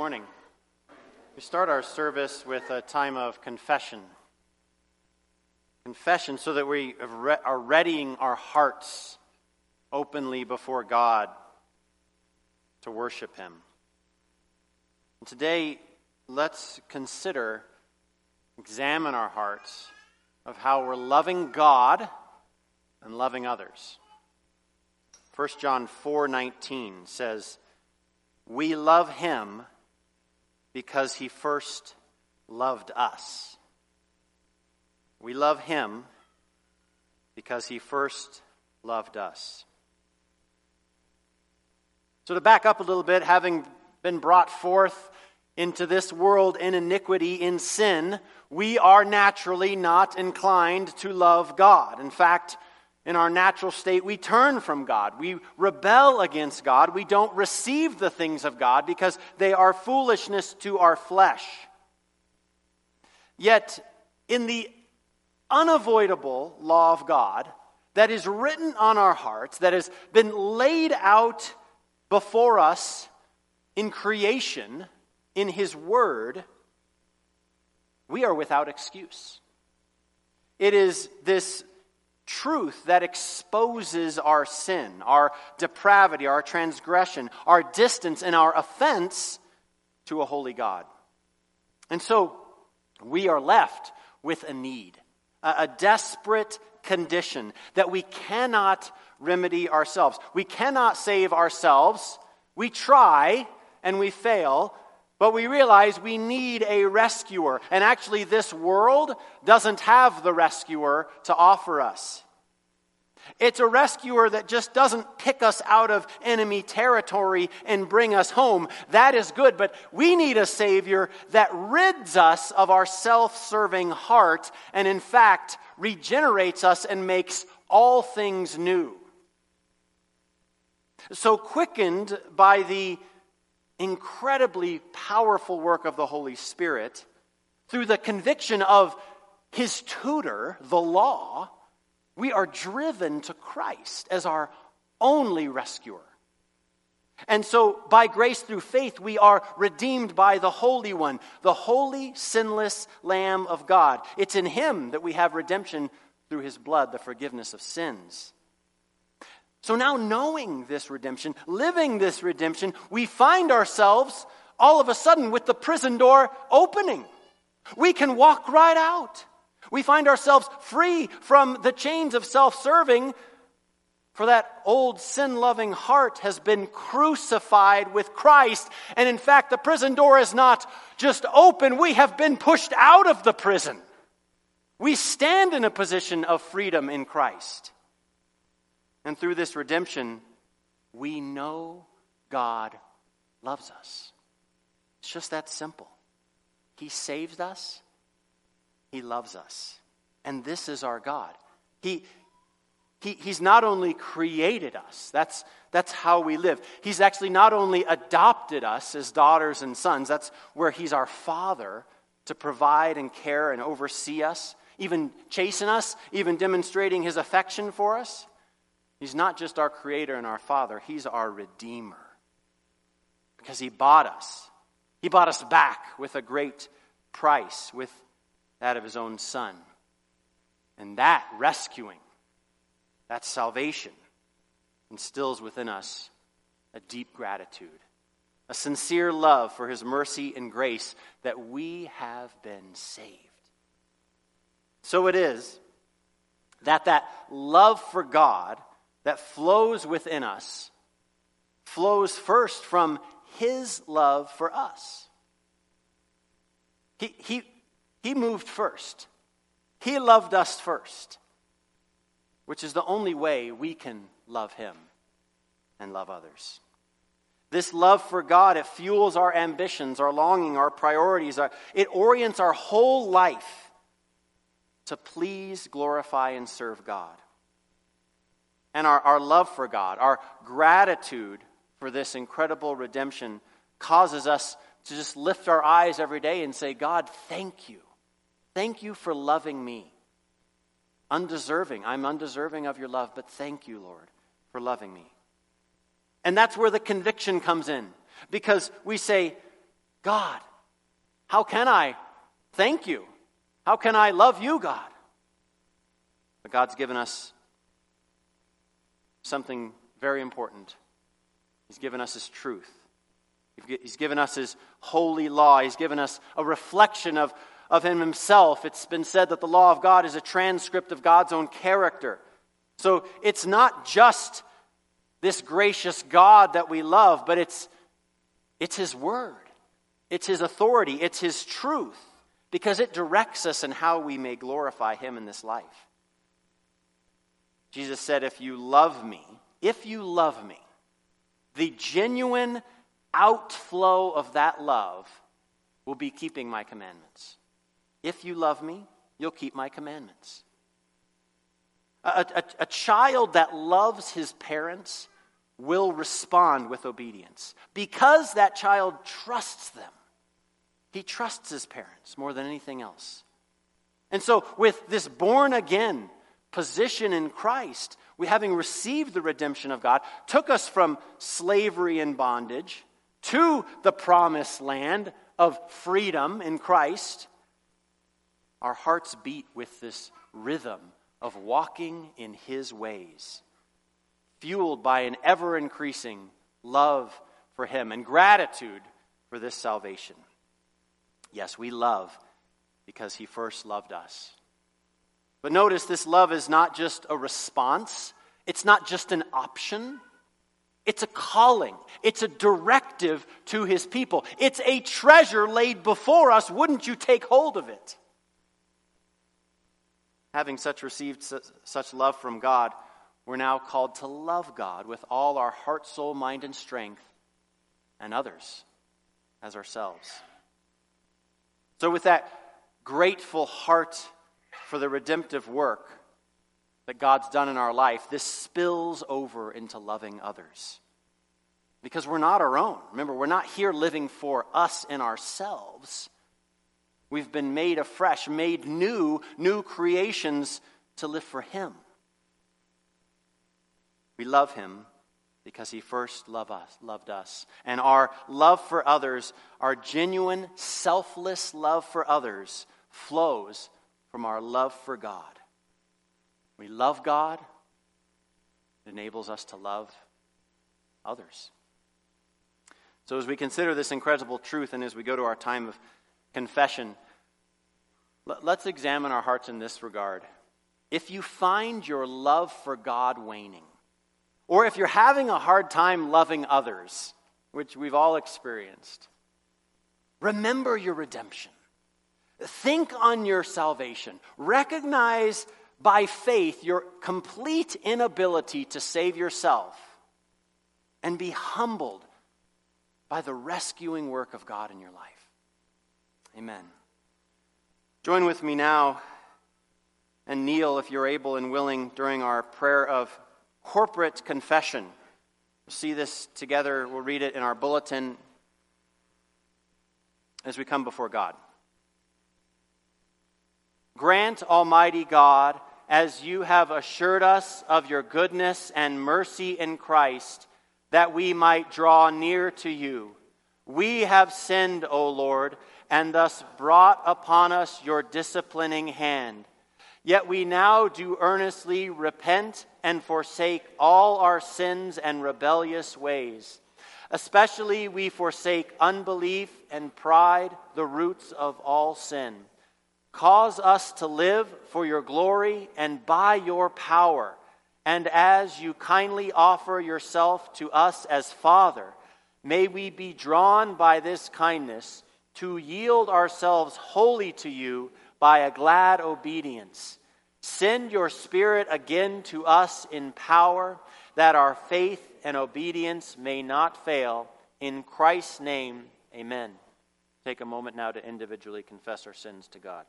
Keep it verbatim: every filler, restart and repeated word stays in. morning. We start our service with a time of confession. Confession so that we are readying our hearts openly before God to worship Him. And today, let's consider, examine our hearts of how we're loving God and loving others. First John four nineteen says, "We love Him because He first loved us." We love Him because He first loved us. So to back up a little bit, having been brought forth into this world in iniquity, in sin, we are naturally not inclined to love God. In fact, in our natural state, we turn from God. We rebel against God. We don't receive the things of God because they are foolishness to our flesh. Yet, in the unavoidable law of God that is written on our hearts, that has been laid out before us in creation, in His Word, we are without excuse. It is this truth that exposes our sin, our depravity, our transgression, our distance, and our offense to a holy God. And so we are left with a need, a, a desperate condition that we cannot remedy ourselves. We cannot save ourselves. We try and we fail, but we realize we need a rescuer. And actually, this world doesn't have the rescuer to offer us. It's a rescuer that just doesn't pick us out of enemy territory and bring us home. That is good, but we need a Savior that rids us of our self-serving heart and, in fact, regenerates us and makes all things new. So quickened by the incredibly powerful work of the Holy Spirit, through the conviction of His tutor, the law, we are driven to Christ as our only rescuer. And so, by grace through faith, we are redeemed by the Holy One, the holy, sinless Lamb of God. It's in Him that we have redemption through His blood, the forgiveness of sins. So now, knowing this redemption, living this redemption, we find ourselves all of a sudden with the prison door opening. We can walk right out. We find ourselves free from the chains of self-serving, for that old sin-loving heart has been crucified with Christ. And in fact, the prison door is not just open. We have been pushed out of the prison. We stand in a position of freedom in Christ. And through this redemption, we know God loves us. It's just that simple. He saves us. He loves us. And this is our God. He, he, he's not only created us. That's, that's how we live. He's actually not only adopted us as daughters and sons. That's where He's our Father to provide and care and oversee us, even chasing us, even demonstrating His affection for us. He's not just our Creator and our Father. He's our Redeemer. Because He bought us. He bought us back with a great price, with that of His own Son. And that rescuing, that salvation, instills within us a deep gratitude, a sincere love for His mercy and grace that we have been saved. So it is that that love for God that flows within us flows first from His love for us. He, he, he moved first. He loved us first, which is the only way we can love Him and love others. This love for God, it fuels our ambitions, our longing, our priorities. Our, it orients our whole life to please, glorify, and serve God. And our, our love for God, our gratitude for this incredible redemption causes us to just lift our eyes every day and say, God, thank you. Thank you for loving me. Undeserving. I'm undeserving of your love, but thank you, Lord, for loving me. And that's where the conviction comes in, because we say, God, how can I thank you? How can I love you, God? But God's given us something very important. He's given us His truth. He's given us His holy law. He's given us a reflection of, of Him Himself. It's been said that the law of God is a transcript of God's own character. So it's not just this gracious God that we love, but it's it's His word. It's His authority. It's His truth, because it directs us in how we may glorify Him in this life. Jesus said, if you love me, if you love me, the genuine outflow of that love will be keeping my commandments. If you love me, you'll keep my commandments. A, a, a child that loves his parents will respond with obedience because that child trusts them. He trusts his parents more than anything else. And so with this born again position in Christ, we, having received the redemption of God, took us from slavery and bondage to the promised land of freedom in Christ. Our hearts beat with this rhythm of walking in His ways, fueled by an ever-increasing love for Him and gratitude for this salvation. Yes, we love because He first loved us. But notice, this love is not just a response. It's not just an option. It's a calling. It's a directive to His people. It's a treasure laid before us. Wouldn't you take hold of it? Having such received such love from God, we're now called to love God with all our heart, soul, mind, and strength, and others as ourselves. So with that grateful heart for the redemptive work that God's done in our life, this spills over into loving others. Because we're not our own. Remember, we're not here living for us and ourselves. We've been made afresh, made new, new creations to live for Him. We love Him because He first loved us, loved us. And our love for others, our genuine, selfless love for others, flows from our love for God. We love God. It enables us to love others. So as we consider this incredible truth, and as we go to our time of confession, let's examine our hearts in this regard. If you find your love for God waning, or if you're having a hard time loving others, which we've all experienced, remember your redemption. Think on your salvation. Recognize by faith your complete inability to save yourself, and be humbled by the rescuing work of God in your life. Amen. Join with me now and kneel if you're able and willing during our prayer of corporate confession. We'll see this together. We'll read it in our bulletin as we come before God. Grant, Almighty God, as you have assured us of your goodness and mercy in Christ, that we might draw near to you. We have sinned, O Lord, and thus brought upon us your disciplining hand. Yet we now do earnestly repent and forsake all our sins and rebellious ways. Especially we forsake unbelief and pride, the roots of all sin. Cause us to live for your glory and by your power, and as you kindly offer yourself to us as Father, may we be drawn by this kindness to yield ourselves wholly to you by a glad obedience. Send your Spirit again to us in power, that our faith and obedience may not fail. In Christ's name, amen. Take a moment now to individually confess our sins to God.